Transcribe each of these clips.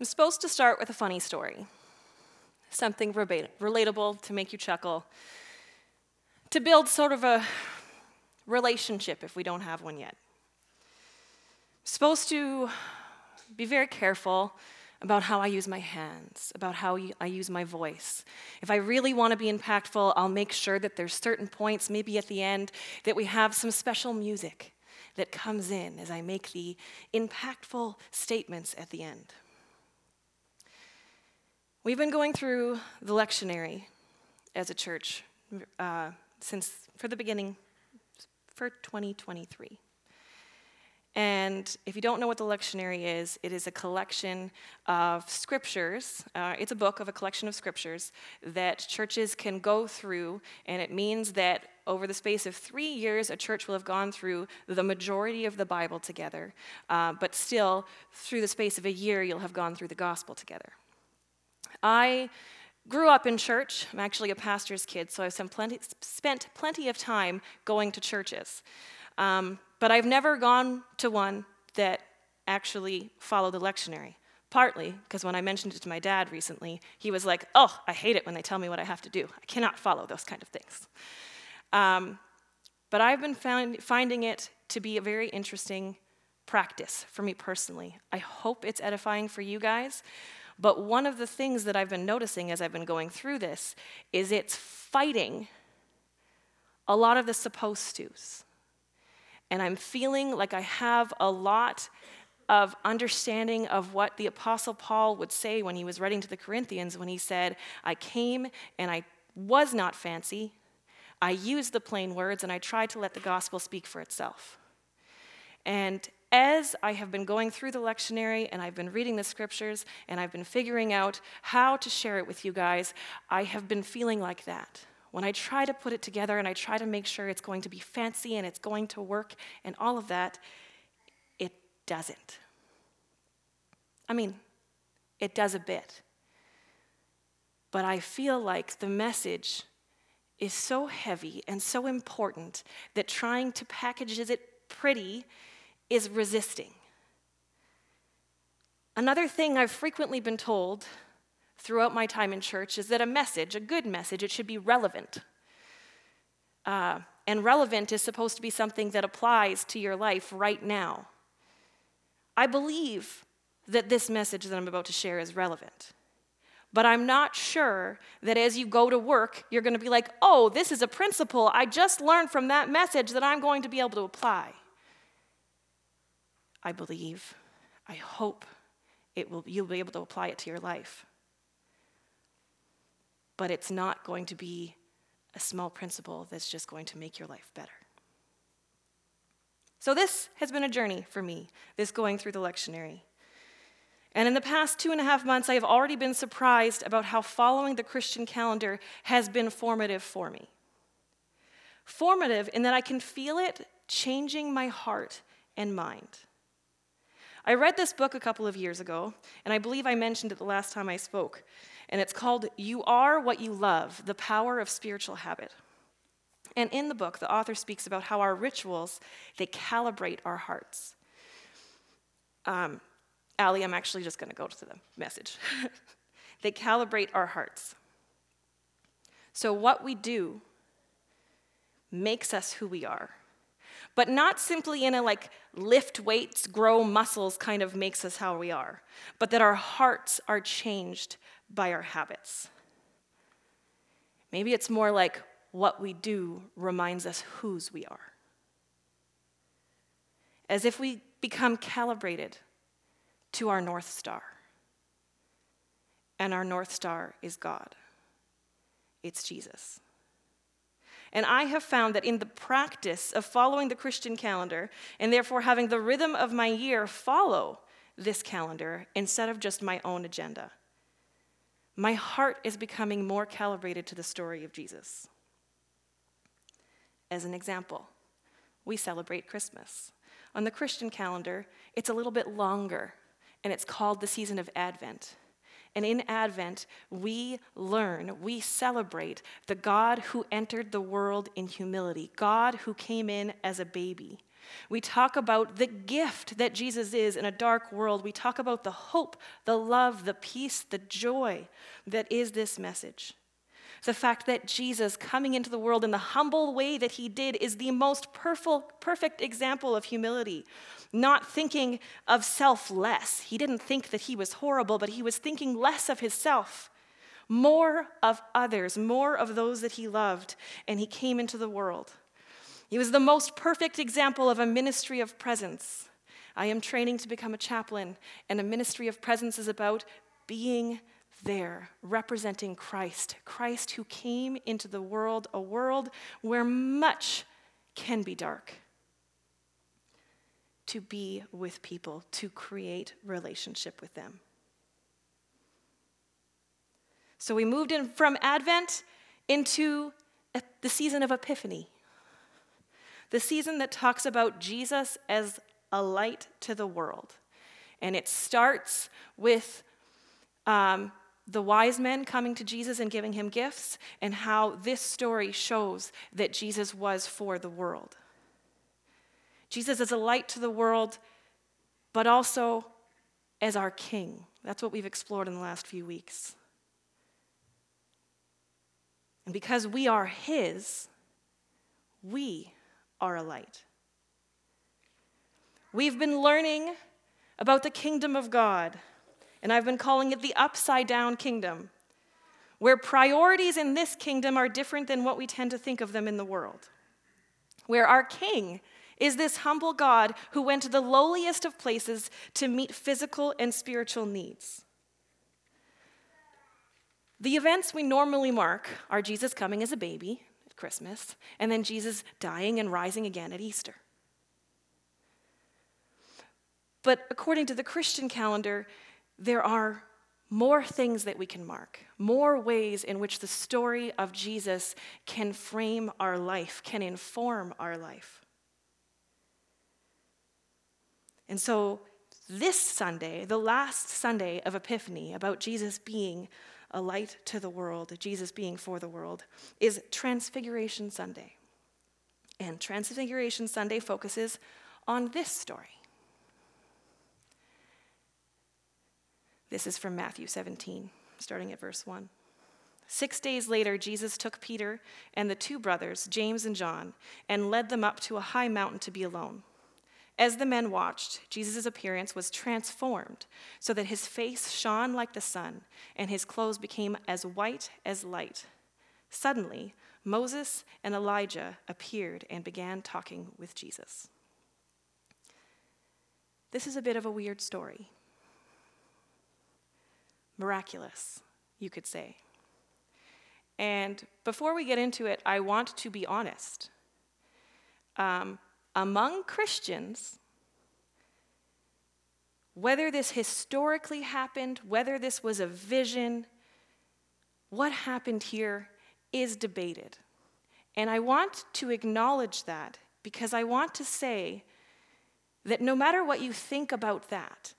I'm supposed to start with a funny story, something relatable to make you chuckle, to build sort of a relationship if we don't have one yet. I'm supposed to be very careful about how I use my hands, about how I use my voice. If I really want to be impactful, I'll make sure that there's certain points, maybe at the end, that we have some special music that comes in as I make the impactful statements at the end. We've been going through the lectionary as a church for 2023. And if you don't know what the lectionary is, it is a collection of scriptures. It's a book of a collection of scriptures that churches can go through, and it means that over the space of 3 years, a church will have gone through the majority of the Bible together, but still, through the space of a year, you'll have gone through the gospel together. I grew up in church. I'm actually a pastor's kid, so I've spent plenty of time going to churches. But I've never gone to one that actually followed the lectionary, partly because when I mentioned it to my dad recently, he was like, "Oh, I hate it when they tell me what I have to do. I cannot follow those kind of things." But I've been finding it to be a very interesting practice for me personally. I hope it's edifying for you guys. But one of the things that I've been noticing as I've been going through this is it's fighting a lot of the supposed to's. And I'm feeling like I have a lot of understanding of what the Apostle Paul would say when he was writing to the Corinthians when he said, "I came and I was not fancy. I used the plain words and I tried to let the gospel speak for itself." And as I have been going through the lectionary and I've been reading the scriptures and I've been figuring out how to share it with you guys, I have been feeling like that. When I try to put it together and I try to make sure it's going to be fancy and it's going to work and all of that, it doesn't. I mean, it does a bit. But I feel like the message is so heavy and so important that trying to package it pretty is resisting. Another thing I've frequently been told throughout my time in church is that a message, a good message, it should be relevant. And relevant is supposed to be something that applies to your life right now. I believe that this message that I'm about to share is relevant. But I'm not sure that as you go to work, you're going to be like, "Oh, this is a principle I just learned from that message that I'm going to be able to apply." I believe, I hope you'll be able to apply it to your life. But it's not going to be a small principle that's just going to make your life better. So this has been a journey for me, this going through the lectionary. And in the past 2.5 months, I have already been surprised about how following the Christian calendar has been formative for me. Formative in that I can feel it changing my heart and mind. I read this book a couple of years ago, and I believe I mentioned it the last time I spoke, and it's called "You Are What You Love: The Power of Spiritual Habit." And in the book, the author speaks about how our rituals, they calibrate our hearts. Allie, I'm actually just going to go to the message. They calibrate our hearts. So what we do makes us who we are. But not simply in a lift weights, grow muscles kind of makes us how we are, but that our hearts are changed by our habits. Maybe it's more like what we do reminds us whose we are. As if we become calibrated to our North Star. And our North Star is God. It's Jesus. And I have found that in the practice of following the Christian calendar, and therefore having the rhythm of my year follow this calendar instead of just my own agenda, my heart is becoming more calibrated to the story of Jesus. As an example, we celebrate Christmas. On the Christian calendar, it's a little bit longer, and it's called the season of Advent. And in Advent, we learn, we celebrate the God who entered the world in humility, God who came in as a baby. We talk about the gift that Jesus is in a dark world. We talk about the hope, the love, the peace, the joy that is this message. The fact that Jesus coming into the world in the humble way that he did is the most perfect example of humility. Not thinking of self less. He didn't think that he was horrible, but he was thinking less of himself, more of others, more of those that he loved, and he came into the world. He was the most perfect example of a ministry of presence. I am training to become a chaplain, and a ministry of presence is about being there, representing Christ, Christ who came into the world, a world where much can be dark, to be with people, to create relationship with them. So we moved in from Advent into the season of Epiphany, the season that talks about Jesus as a light to the world. And it starts with the wise men coming to Jesus and giving him gifts, and how this story shows that Jesus was for the world. Jesus is a light to the world, but also as our King. That's what we've explored in the last few weeks. And because we are his, we are a light. We've been learning about the kingdom of God, and I've been calling it the upside-down kingdom, where priorities in this kingdom are different than what we tend to think of them in the world, where our King is this humble God who went to the lowliest of places to meet physical and spiritual needs. The events we normally mark are Jesus coming as a baby at Christmas, and then Jesus dying and rising again at Easter. But according to the Christian calendar, there are more things that we can mark, more ways in which the story of Jesus can frame our life, can inform our life. And so this Sunday, the last Sunday of Epiphany, about Jesus being a light to the world, Jesus being for the world, is Transfiguration Sunday. And Transfiguration Sunday focuses on this story. This is from Matthew 17, starting at verse 1. 6 days later, Jesus took Peter and the two brothers, James and John, and led them up to a high mountain to be alone. As the men watched, Jesus' appearance was transformed so that his face shone like the sun, and his clothes became as white as light. Suddenly, Moses and Elijah appeared and began talking with Jesus. This is a bit of a weird story. Miraculous, you could say. And before we get into it, I want to be honest. Among Christians, whether this historically happened, whether this was a vision, what happened here is debated. And I want to acknowledge that, because I want to say that no matter what you think about that,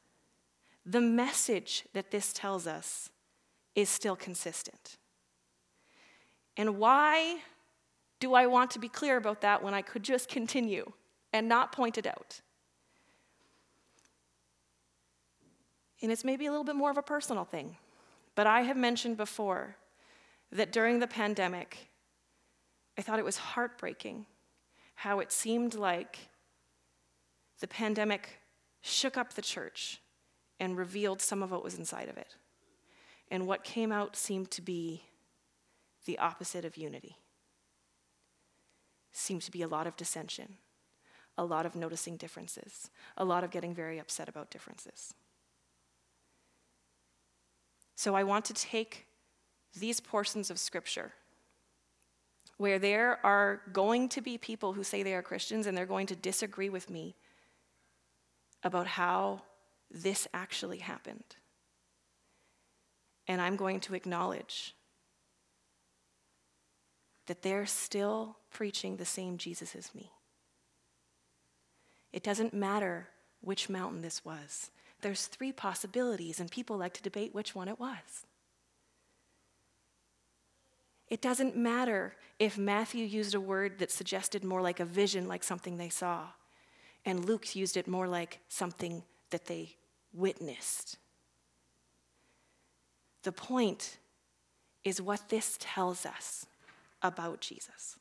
the message that this tells us is still consistent. And why do I want to be clear about that when I could just continue and not point it out? And it's maybe a little bit more of a personal thing, but I have mentioned before that during the pandemic, I thought it was heartbreaking how it seemed like the pandemic shook up the church and revealed some of what was inside of it. And what came out seemed to be the opposite of unity. Seemed to be a lot of dissension, a lot of noticing differences, a lot of getting very upset about differences. So I want to take these portions of Scripture where there are going to be people who say they are Christians and they're going to disagree with me about how this actually happened. And I'm going to acknowledge that they're still preaching the same Jesus as me. It doesn't matter which mountain this was. there's three possibilities, and people like to debate which one it was. It doesn't matter if Matthew used a word that suggested more like a vision, like something they saw, and Luke used it more like something that they witnessed. The point is what this tells us about Jesus.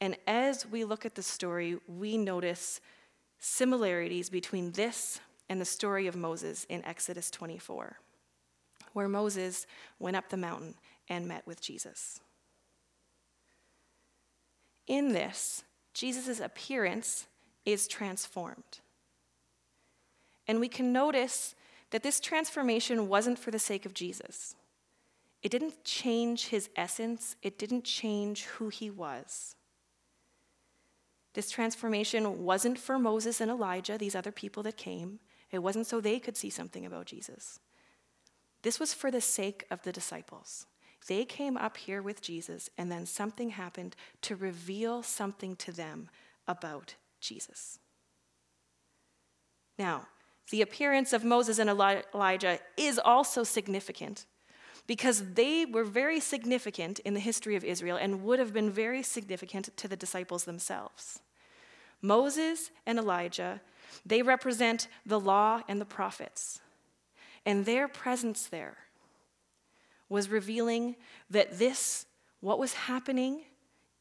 And as we look at the story, we notice similarities between this and the story of Moses in Exodus 24, where Moses went up the mountain and met with Jesus. In this, Jesus' appearance is transformed. And we can notice that this transformation wasn't for the sake of Jesus. It didn't change his essence. It didn't change who he was. This transformation wasn't for Moses and Elijah, these other people that came. It wasn't so they could see something about Jesus. This was for the sake of the disciples. They came up here with Jesus, and then something happened to reveal something to them about Jesus. Now, the appearance of Moses and Elijah is also significant because they were very significant in the history of Israel and would have been very significant to the disciples themselves. Moses and Elijah, they represent the law and the prophets, and their presence there was revealing that this, what was happening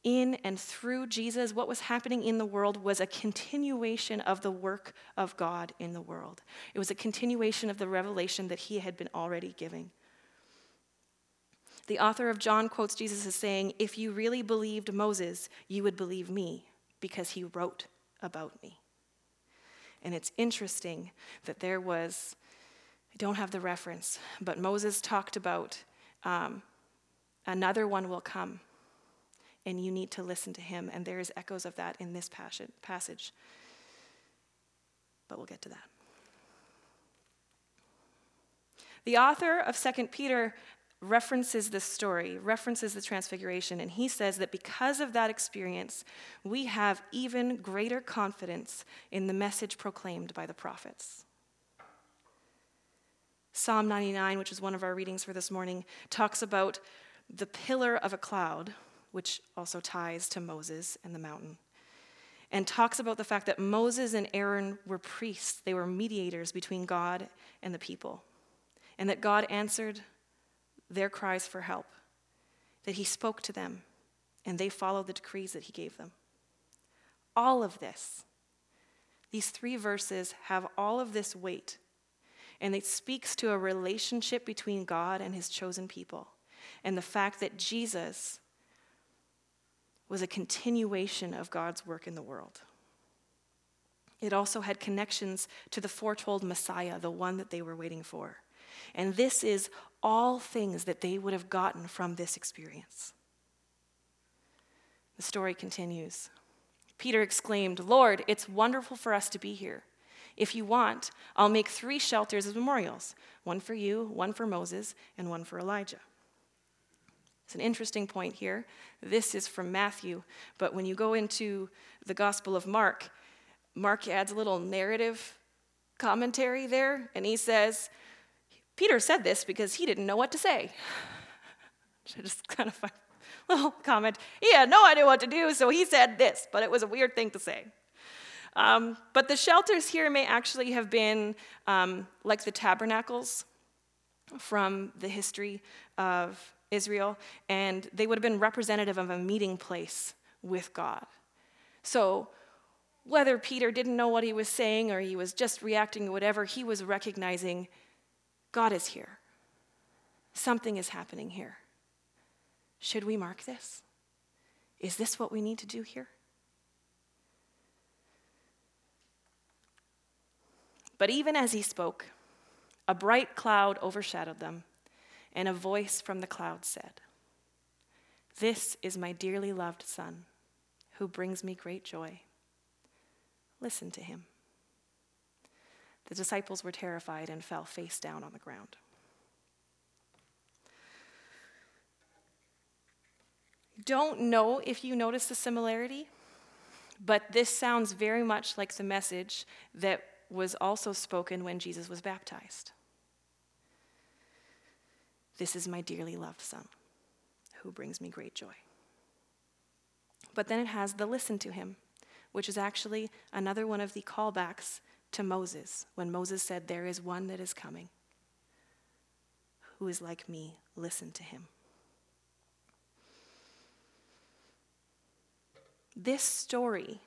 in and through Jesus, what was happening in the world was a continuation of the work of God in the world. It was a continuation of the revelation that he had been already giving. The author of John quotes Jesus as saying, "If you really believed Moses, you would believe me because he wrote about me." And it's interesting that there was, I don't have the reference, but Moses talked about another one will come, and you need to listen to him. And there is echoes of that in this passage. But we'll get to that. The author of 2 Peter references this story, references the transfiguration, and he says that because of that experience, we have even greater confidence in the message proclaimed by the prophets. Psalm 99, which is one of our readings for this morning, talks about the pillar of a cloud, which also ties to Moses and the mountain, and talks about the fact that Moses and Aaron were priests. They were mediators between God and the people, and that God answered their cries for help, that he spoke to them, and they followed the decrees that he gave them. All of this, these three verses have all of this weight, and it speaks to a relationship between God and his chosen people, and the fact that Jesus was a continuation of God's work in the world. It also had connections to the foretold Messiah, the one that they were waiting for. And this is all things that they would have gotten from this experience. The story continues. Peter exclaimed, "Lord, it's wonderful for us to be here. If you want, I'll make 3 shelters as memorials, one for you, one for Moses, and one for Elijah." It's an interesting point here. This is from Matthew, but when you go into the Gospel of Mark, Mark adds a little narrative commentary there, and he says, Peter said this because he didn't know what to say. I just kind of find a little comment. He had no idea what to do, so he said this, but it was a weird thing to say. But the shelters here may actually have been like the tabernacles from the history of Israel, and they would have been representative of a meeting place with God. So whether Peter didn't know what he was saying or he was just reacting to whatever, he was recognizing God is here. Something is happening here. Should we mark this? Is this what we need to do here? But even as he spoke, a bright cloud overshadowed them, and a voice from the cloud said, "This is my dearly loved son, who brings me great joy. Listen to him." The disciples were terrified and fell face down on the ground. Don't know if you notice the similarity, but this sounds very much like the message that was also spoken when Jesus was baptized. This is my dearly loved son, who brings me great joy. But then it has the listen to him, which is actually another one of the callbacks to Moses, when Moses said, there is one that is coming who is like me, listen to him. This story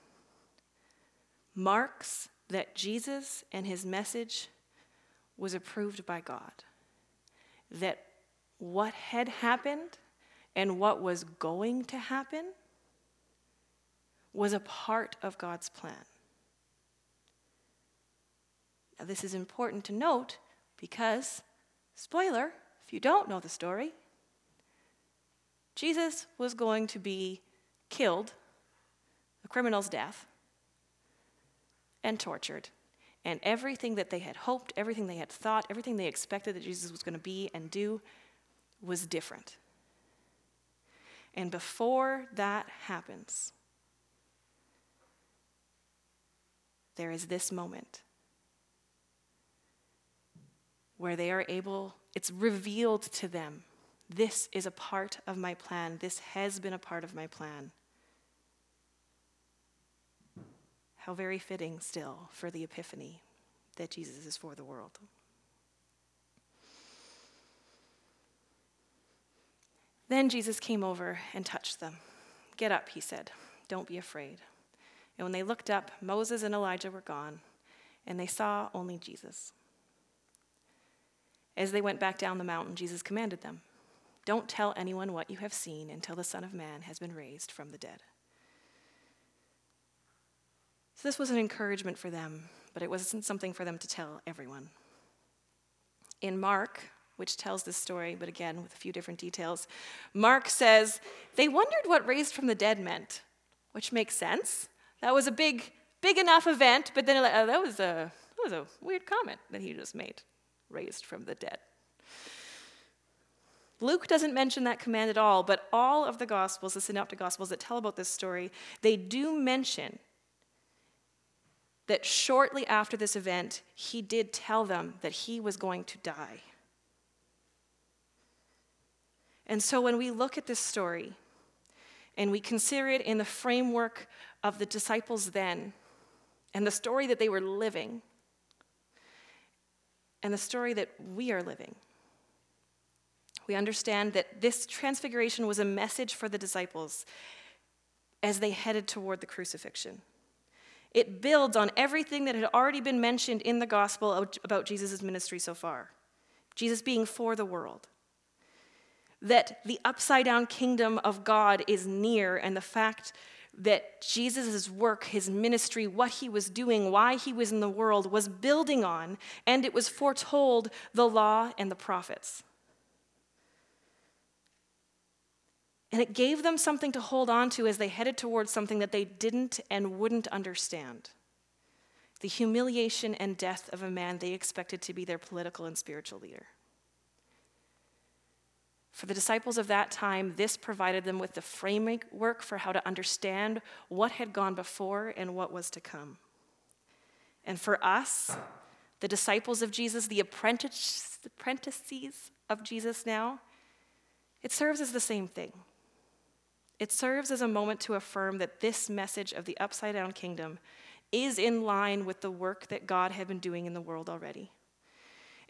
marks that Jesus and his message was approved by God, that what had happened and what was going to happen was a part of God's plan. Now, this is important to note because, spoiler, if you don't know the story, Jesus was going to be killed, a criminal's death, and tortured. And everything that they had hoped, everything they had thought, everything they expected that Jesus was going to be and do was different. And before that happens, there is this moment where they are able, it's revealed to them, this is a part of my plan. This has been a part of my plan. How very fitting still for the epiphany that Jesus is for the world. Then Jesus came over and touched them. Get up, he said. Don't be afraid. And when they looked up, Moses and Elijah were gone, and they saw only Jesus. As they went back down the mountain, Jesus commanded them, don't tell anyone what you have seen until the Son of Man has been raised from the dead. So this was an encouragement for them, but it wasn't something for them to tell everyone. In Mark, which tells this story, but again with a few different details, Mark says, they wondered what raised from the dead meant, which makes sense. That was a big enough event, but then that was a weird comment that he just made, raised from the dead. Luke doesn't mention that command at all, but all of the Gospels, the Synoptic Gospels that tell about this story, they do mention that shortly after this event, he did tell them that he was going to die. And so when we look at this story, and we consider it in the framework of the disciples then, and the story that they were living, and the story that we are living, we understand that this transfiguration was a message for the disciples as they headed toward the crucifixion. It builds on everything that had already been mentioned in the gospel about Jesus' ministry so far, Jesus being for the world, that the upside-down kingdom of God is near, and the fact that Jesus' work, his ministry, what he was doing, why he was in the world, was building on, and it was foretold the law and the prophets. And it gave them something to hold on to as they headed towards something that they didn't and wouldn't understand, the humiliation and death of a man they expected to be their political and spiritual leader. For the disciples of that time, this provided them with the framework for how to understand what had gone before and what was to come. And for us, the disciples of Jesus, the apprentices of Jesus now, it serves as the same thing. It serves as a moment to affirm that this message of the upside-down kingdom is in line with the work that God had been doing in the world already.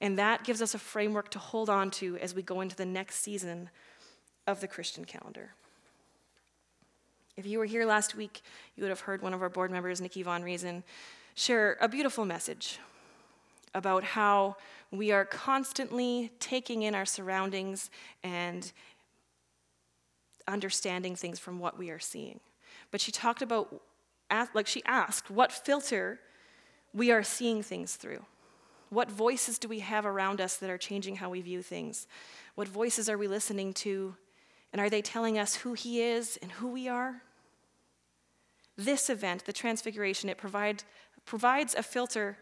And that gives us a framework to hold on to as we go into the next season of the Christian calendar. If you were here last week, you would have heard one of our board members, Nikki Von Reisen, share a beautiful message about how we are constantly taking in our surroundings and understanding things from what we are seeing. But she talked about, she asked, what filter we are seeing things through. What voices do we have around us that are changing how we view things? What voices are we listening to? And are they telling us who he is and who we are? This event, the Transfiguration, it provides a filter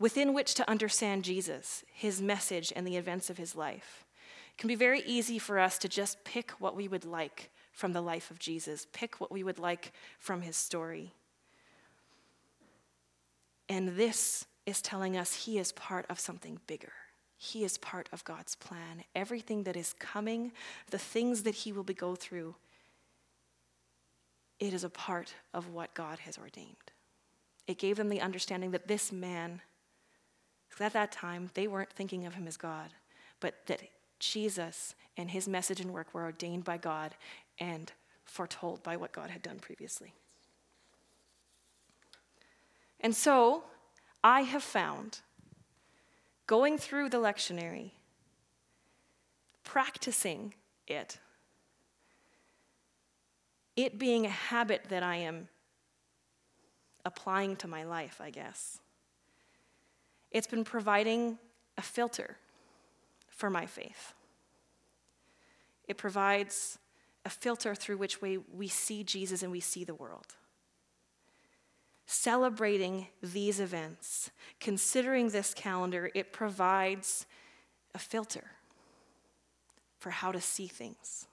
within which to understand Jesus, his message, and the events of his life. It can be very easy for us to just pick what we would like from the life of Jesus, pick what we would like from his story. And this is telling us he is part of something bigger. He is part of God's plan. Everything that is coming, the things that he will be go through, it is a part of what God has ordained. It gave them the understanding that this man, at that time, they weren't thinking of him as God, but that Jesus and his message and work were ordained by God and foretold by what God had done previously. And so, I have found, going through the lectionary, practicing it, it being a habit that I am applying to my life, I guess. It's been providing a filter for my faith. It provides a filter through which way we see Jesus and we see the world. Celebrating these events, considering this calendar, it provides a filter for how to see things.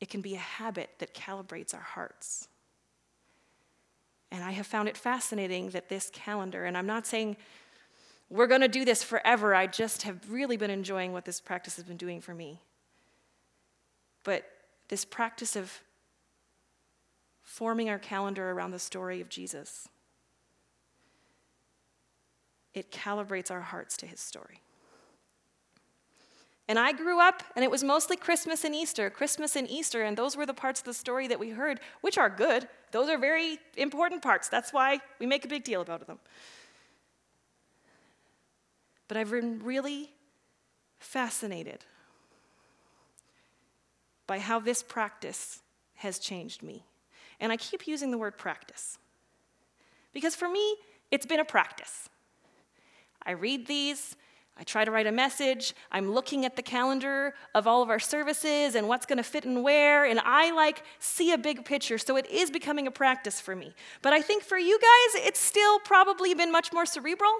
It can be a habit that calibrates our hearts. And I have found it fascinating that this calendar, and I'm not saying we're going to do this forever, I just have really been enjoying what this practice has been doing for me. But this practice of forming our calendar around the story of Jesus, it calibrates our hearts to his story. And I grew up, and it was mostly Christmas and Easter, and those were the parts of the story that we heard, which are good. Those are very important parts. That's why we make a big deal about them. But I've been really fascinated by how this practice has changed me. And I keep using the word practice, because for me, it's been a practice. I read these. I try to write a message. I'm looking at the calendar of all of our services and what's going to fit and where, and I see a big picture, so it is becoming a practice for me. But I think for you guys, it's still probably been much more cerebral.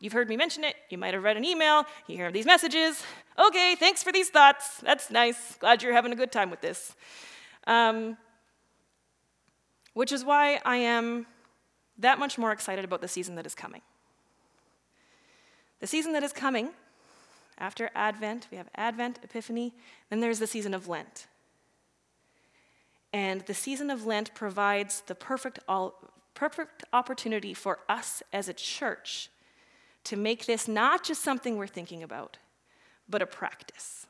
You've heard me mention it. You might have read an email. You hear these messages. Okay, thanks for these thoughts. That's nice. Glad you're having a good time with this. Which is why I am that much more excited about the season that is coming. The season that is coming, after Advent, we have Advent, Epiphany, then there's the season of Lent. And the season of Lent provides the perfect opportunity for us as a church to make this not just something we're thinking about, but a practice.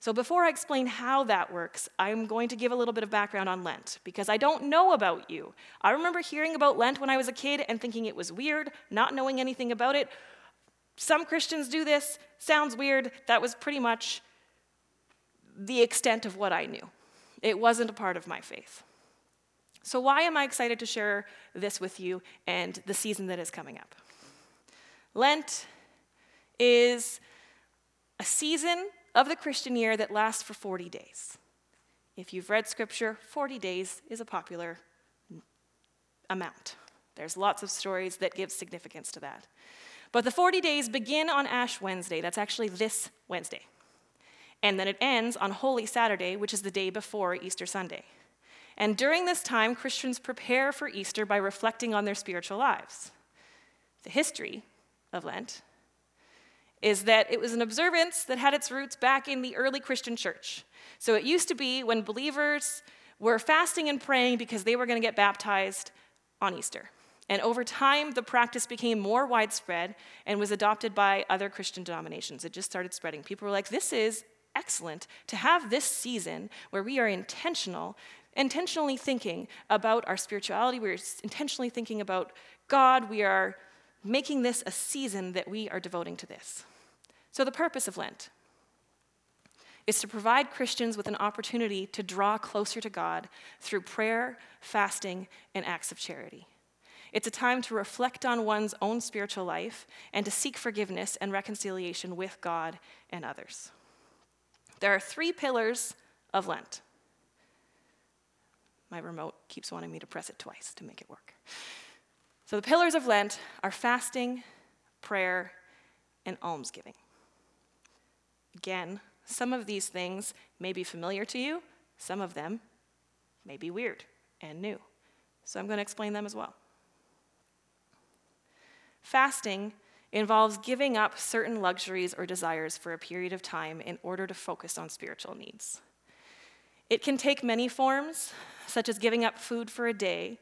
So before I explain how that works, I'm going to give a little bit of background on Lent, because I don't know about you. I remember hearing about Lent when I was a kid and thinking it was weird, not knowing anything about it. Some Christians do this, sounds weird. That was pretty much the extent of what I knew. It wasn't a part of my faith. So why am I excited to share this with you and the season that is coming up? Lent is a season of the Christian year that lasts for 40 days. If you've read scripture, 40 days is a popular amount. There's lots of stories that give significance to that. But the 40 days begin on Ash Wednesday. That's actually this Wednesday. And then it ends on Holy Saturday, which is the day before Easter Sunday. And during this time, Christians prepare for Easter by reflecting on their spiritual lives. The history of Lent is that it was an observance that had its roots back in the early Christian church. So it used to be when believers were fasting and praying because they were going to get baptized on Easter. And over time, the practice became more widespread and was adopted by other Christian denominations. It just started spreading. People were like, this is excellent to have this season where we are intentionally thinking about our spirituality. We're intentionally thinking about God. We are making this a season that we are devoting to this. So the purpose of Lent is to provide Christians with an opportunity to draw closer to God through prayer, fasting, and acts of charity. It's a time to reflect on one's own spiritual life and to seek forgiveness and reconciliation with God and others. There are three pillars of Lent. My remote keeps wanting me to press it twice to make it work. So the pillars of Lent are fasting, prayer, and almsgiving. Again, some of these things may be familiar to you, some of them may be weird and new. So I'm going to explain them as well. Fasting involves giving up certain luxuries or desires for a period of time in order to focus on spiritual needs. It can take many forms, such as giving up food for a day,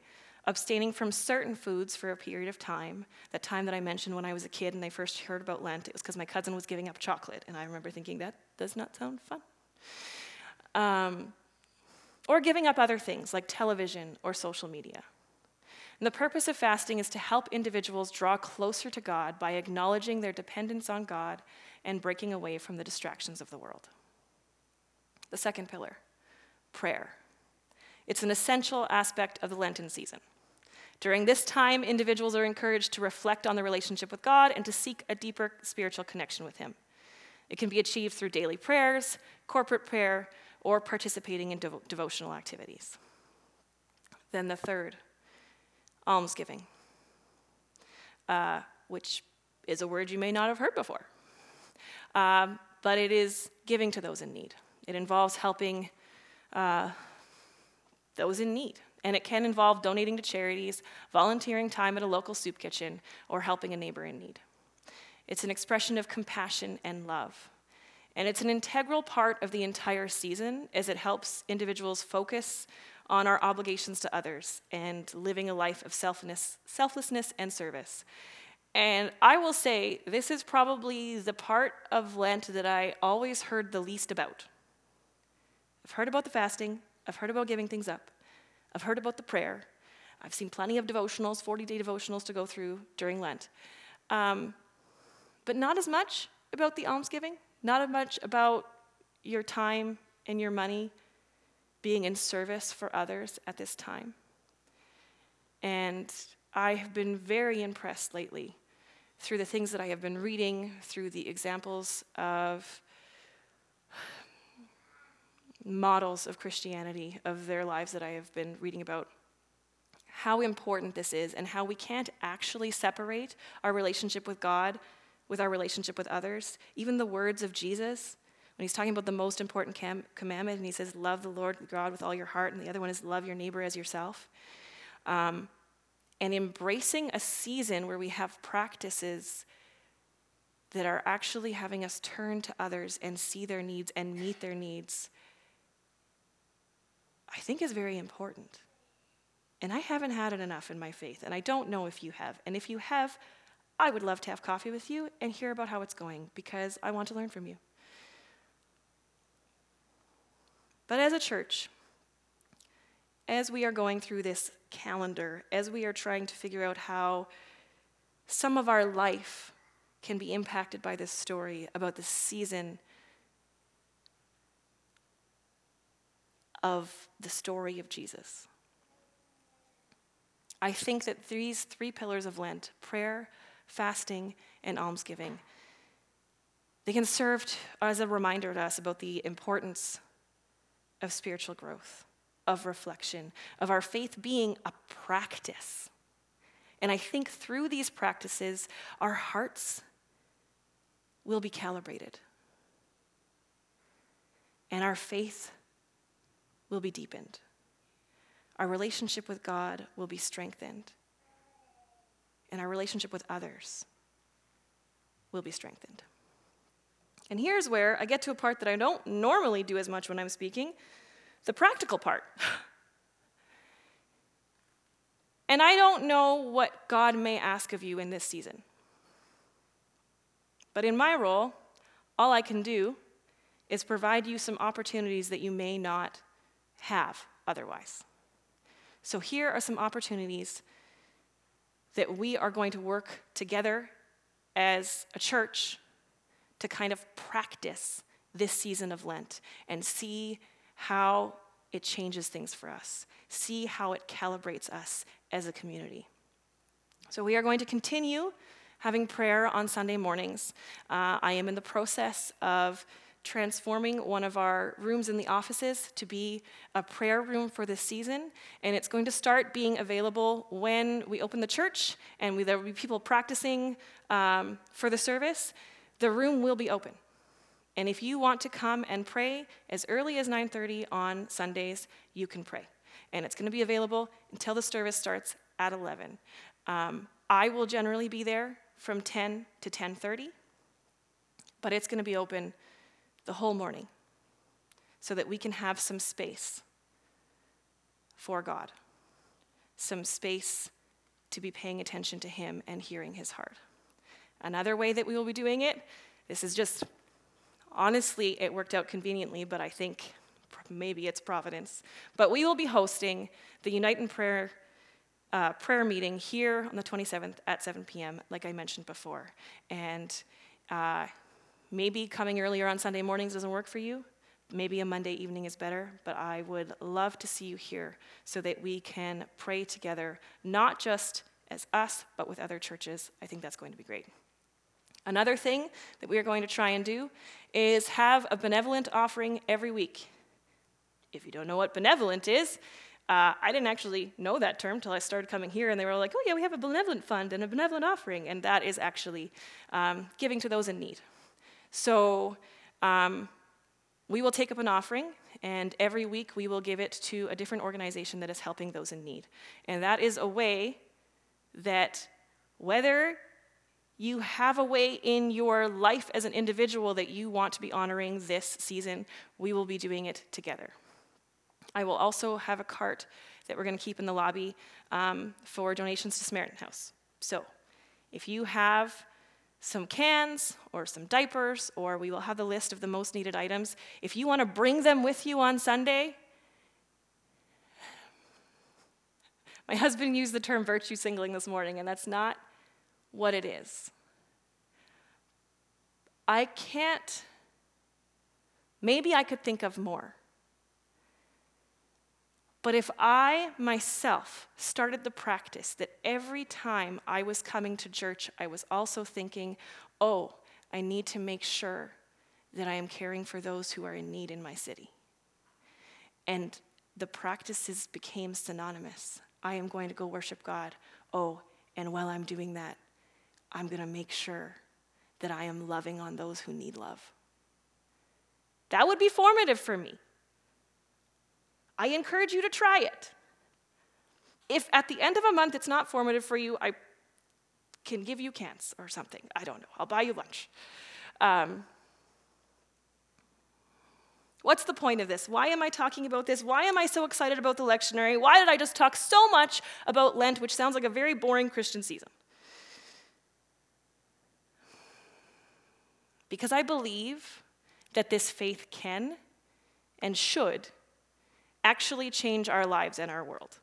abstaining from certain foods for a period of time. That time that I mentioned when I was a kid and I first heard about Lent, it was because my cousin was giving up chocolate, and I remember thinking, that does not sound fun. Or giving up other things like television or social media. And the purpose of fasting is to help individuals draw closer to God by acknowledging their dependence on God and breaking away from the distractions of the world. The second pillar, prayer. It's an essential aspect of the Lenten season. During this time, individuals are encouraged to reflect on their relationship with God and to seek a deeper spiritual connection with Him. It can be achieved through daily prayers, corporate prayer, or participating in devotional activities. Then the third, almsgiving, which is a word you may not have heard before. But it is giving to those in need. It involves helping those in need. And it can involve donating to charities, volunteering time at a local soup kitchen, or helping a neighbor in need. It's an expression of compassion and love. And it's an integral part of the entire season as it helps individuals focus on our obligations to others and living a life of selflessness and service. And I will say, this is probably the part of Lent that I always heard the least about. I've heard about the fasting. I've heard about giving things up. I've heard about the prayer. I've seen plenty of devotionals, 40-day devotionals to go through during Lent. But not as much about the almsgiving, not as much about your time and your money being in service for others at this time. And I have been very impressed lately through the things that I have been reading, through the examples of models of Christianity, of their lives that I have been reading about, how important this is and how we can't actually separate our relationship with God with our relationship with others. Even the words of Jesus, when he's talking about the most important commandment, and he says, love the Lord God with all your heart, and the other one is love your neighbor as yourself. And embracing a season where we have practices that are actually having us turn to others and see their needs and meet their needs, I think is very important. And I haven't had it enough in my faith, and I don't know if you have. And if you have, I would love to have coffee with you and hear about how it's going, because I want to learn from you. But as a church, as we are going through this calendar, as we are trying to figure out how some of our life can be impacted by this story about the season of the story of Jesus, I think that these three pillars of Lent, prayer, fasting, and almsgiving, they can serve as a reminder to us about the importance of spiritual growth, of reflection, of our faith being a practice. And I think through these practices, our hearts will be calibrated, and our faith will be deepened. Our relationship with God will be strengthened, and our relationship with others will be strengthened. And here's where I get to a part that I don't normally do as much when I'm speaking, the practical part. And I don't know what God may ask of you in this season. But in my role, all I can do is provide you some opportunities that you may not have otherwise. So here are some opportunities that we are going to work together as a church to kind of practice this season of Lent and see how it changes things for us, see how it calibrates us as a community. So we are going to continue having prayer on Sunday mornings. I am in the process of transforming one of our rooms in the offices to be a prayer room for this season, and it's going to start being available when we open the church, and there will be people practicing for the service. The room will be open, and if you want to come and pray as early as 9:30 on Sundays, you can pray. and it's going to be available until the service starts at 11. I will generally be there from 10 to 10:30, but it's going to be open the whole morning so that we can have some space for God, some space to be paying attention to him and hearing his heart. Another way that we will be doing it, this is just, honestly, it worked out conveniently, but I think maybe it's providence. But we will be hosting the Unite in Prayer prayer meeting here on the 27th at 7 p.m., like I mentioned before. And maybe coming earlier on Sunday mornings doesn't work for you. Maybe a Monday evening is better, but I would love to see you here so that we can pray together, not just as us, but with other churches. I think that's going to be great. Another thing that we are going to try and do is have a benevolent offering every week. If you don't know what benevolent is, I didn't actually know that term till I started coming here, and they were like, oh yeah, we have a benevolent fund and a benevolent offering, and that is actually giving to those in need. So we will take up an offering, and every week we will give it to a different organization that is helping those in need. And that is a way that whether you have a way in your life as an individual that you want to be honoring this season, we will be doing it together. I will also have a cart that we're going to keep in the lobby for donations to Samaritan House. So if you have some cans or some diapers, or we will have the list of the most needed items, if you want to bring them with you on Sunday, my husband used the term virtue singling this morning, and that's not what it is. Maybe I could think of more. But if I myself started the practice that every time I was coming to church, I was also thinking, oh, I need to make sure that I am caring for those who are in need in my city. And the practices became synonymous. I am going to go worship God. Oh, and while I'm doing that, I'm going to make sure that I am loving on those who need love. That would be formative for me. I encourage you to try it. If at the end of a month it's not formative for you, I can give you cans or something. I don't know. I'll buy you lunch. What's the point of this? Why am I talking about this? Why am I so excited about the lectionary? Why did I just talk so much about Lent, which sounds like a very boring Christian season? Because I believe that this faith can and should actually change our lives and our world.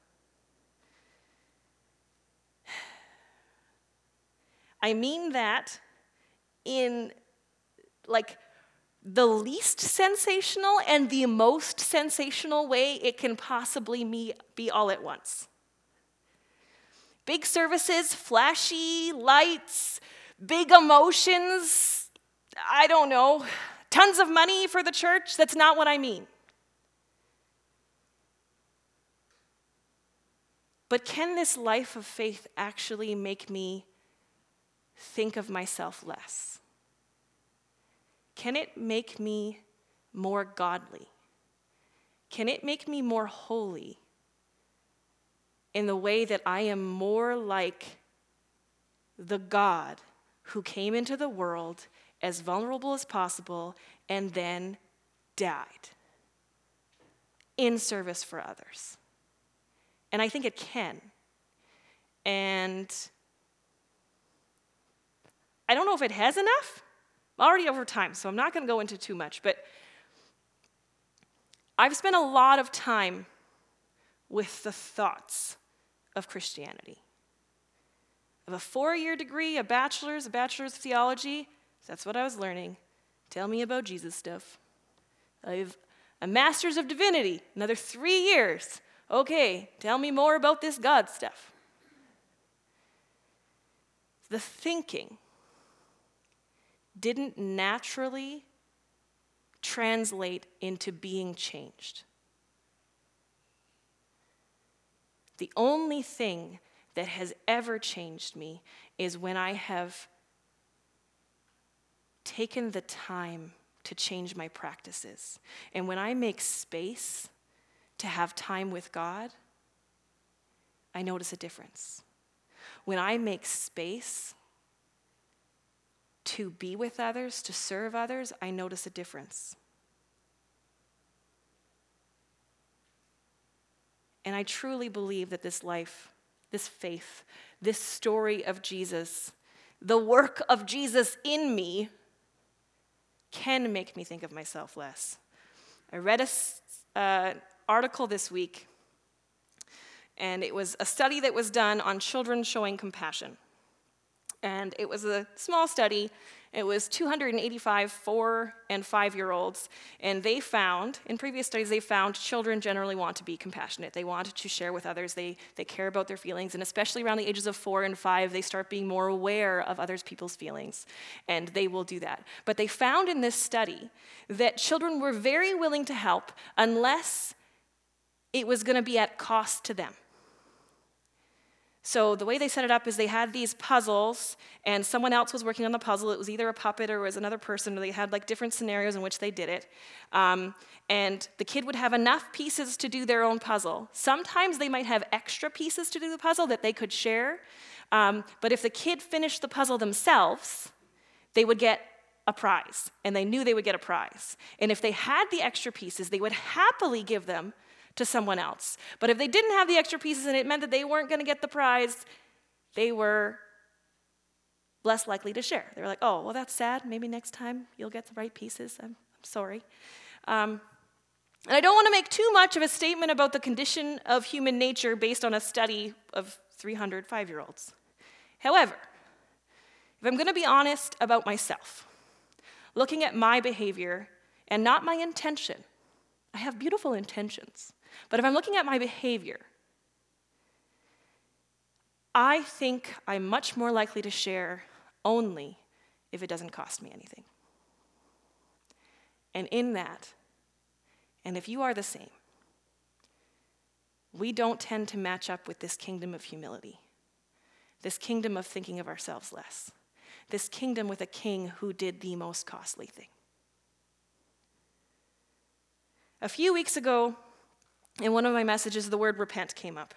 I mean that in, like, the least sensational and the most sensational way it can possibly be all at once. Big services, flashy lights, big emotions, I don't know, tons of money for the church. That's not what I mean. But can this life of faith actually make me think of myself less? Can it make me more godly? Can it make me more holy in the way that I am more like the God who came into the world as vulnerable as possible and then died in service for others? And I think it can. And I don't know if it has enough. I'm already over time, so I'm not going to go into too much. But I've spent a lot of time with the thoughts of Christianity. I have a 4-year degree, a bachelor's of theology. That's what I was learning. Tell me about Jesus stuff. I have a master's of divinity, another 3 years. Okay, tell me more about this God stuff. The thinking didn't naturally translate into being changed. The only thing that has ever changed me is when I have taken the time to change my practices. And when I make space to have time with God, I notice a difference. When I make space to be with others, to serve others, I notice a difference. And I truly believe that this life, this faith, this story of Jesus, the work of Jesus in me can make me think of myself less. I read an article this week, and it was a study that was done on children showing compassion. And it was a small study. It was 285 4- and 5-year-olds, and they found, in previous studies, they found children generally want to be compassionate. They want to share with others. They care about their feelings, and especially around the ages of 4 and 5, they start being more aware of other people's feelings, and they will do that. But they found in this study that children were very willing to help unless it was going to be at cost to them. So the way they set it up is they had these puzzles, and someone else was working on the puzzle. It was either a puppet or it was another person. They had like different scenarios in which they did it. And the kid would have enough pieces to do their own puzzle. Sometimes they might have extra pieces to do the puzzle that they could share. But if the kid finished the puzzle themselves, they would get a prize, and they knew they would get a prize. And if they had the extra pieces, they would happily give them to someone else. But if they didn't have the extra pieces and it meant that they weren't going to get the prize, they were less likely to share. They were like, oh, well, that's sad. Maybe next time you'll get the right pieces. I'm sorry. And I don't want to make too much of a statement about the condition of human nature based on a study of 300 5-year-olds. However, if I'm going to be honest about myself, looking at my behavior and not my intention, I have beautiful intentions. But if I'm looking at my behavior, I think I'm much more likely to share only if it doesn't cost me anything. And in that, and if you are the same, we don't tend to match up with this kingdom of humility, this kingdom of thinking of ourselves less, this kingdom with a king who did the most costly thing. A few weeks ago, in one of my messages, the word repent came up.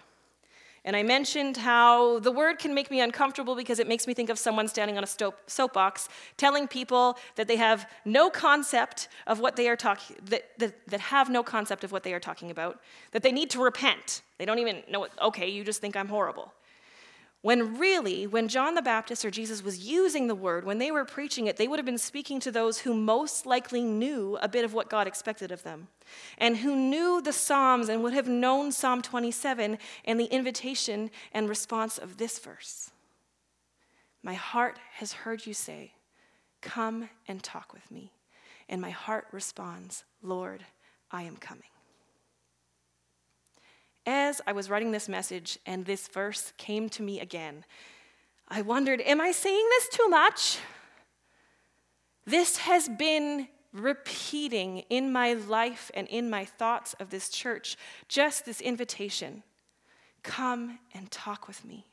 And I mentioned how the word can make me uncomfortable because it makes me think of someone standing on a soapbox telling people that they have no concept of what they are talking, that have no concept of what they are talking about, that they need to repent. They don't even know it. Okay, you just think I'm horrible. When really, when John the Baptist or Jesus was using the word, when they were preaching it, they would have been speaking to those who most likely knew a bit of what God expected of them, and who knew the Psalms and would have known Psalm 27 and the invitation and response of this verse. My heart has heard you say, come and talk with me. And my heart responds, Lord, I am coming. As I was writing this message and this verse came to me again, I wondered, am I saying this too much? This has been repeating in my life and in my thoughts of this church, just this invitation, come and talk with me,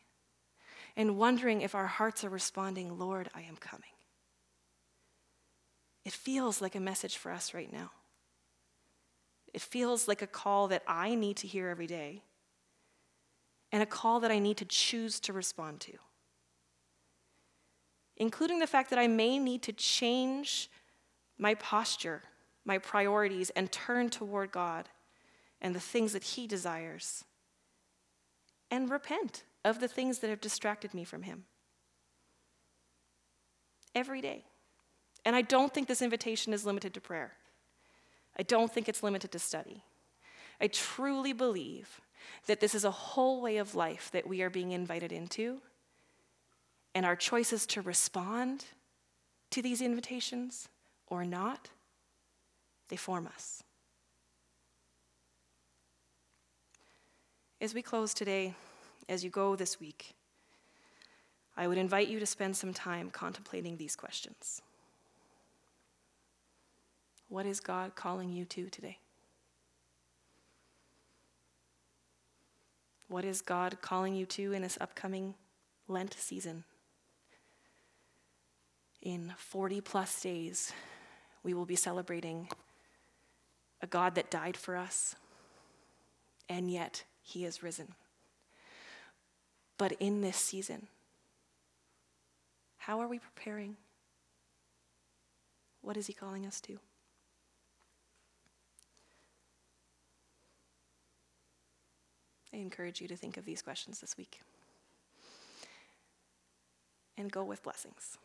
and wondering if our hearts are responding, Lord, I am coming. It feels like a message for us right now. It feels like a call that I need to hear every day, and a call that I need to choose to respond to, including the fact that I may need to change my posture, my priorities, and turn toward God and the things that He desires, and repent of the things that have distracted me from Him every day. And I don't think this invitation is limited to prayer. I don't think it's limited to study. I truly believe that this is a whole way of life that we are being invited into, and our choices to respond to these invitations or not, they form us. As we close today, as you go this week, I would invite you to spend some time contemplating these questions. What is God calling you to today? What is God calling you to in this upcoming Lent season? In 40-plus days, we will be celebrating a God that died for us, and yet he is risen. But in this season, how are we preparing? What is he calling us to? I encourage you to think of these questions this week and go with blessings.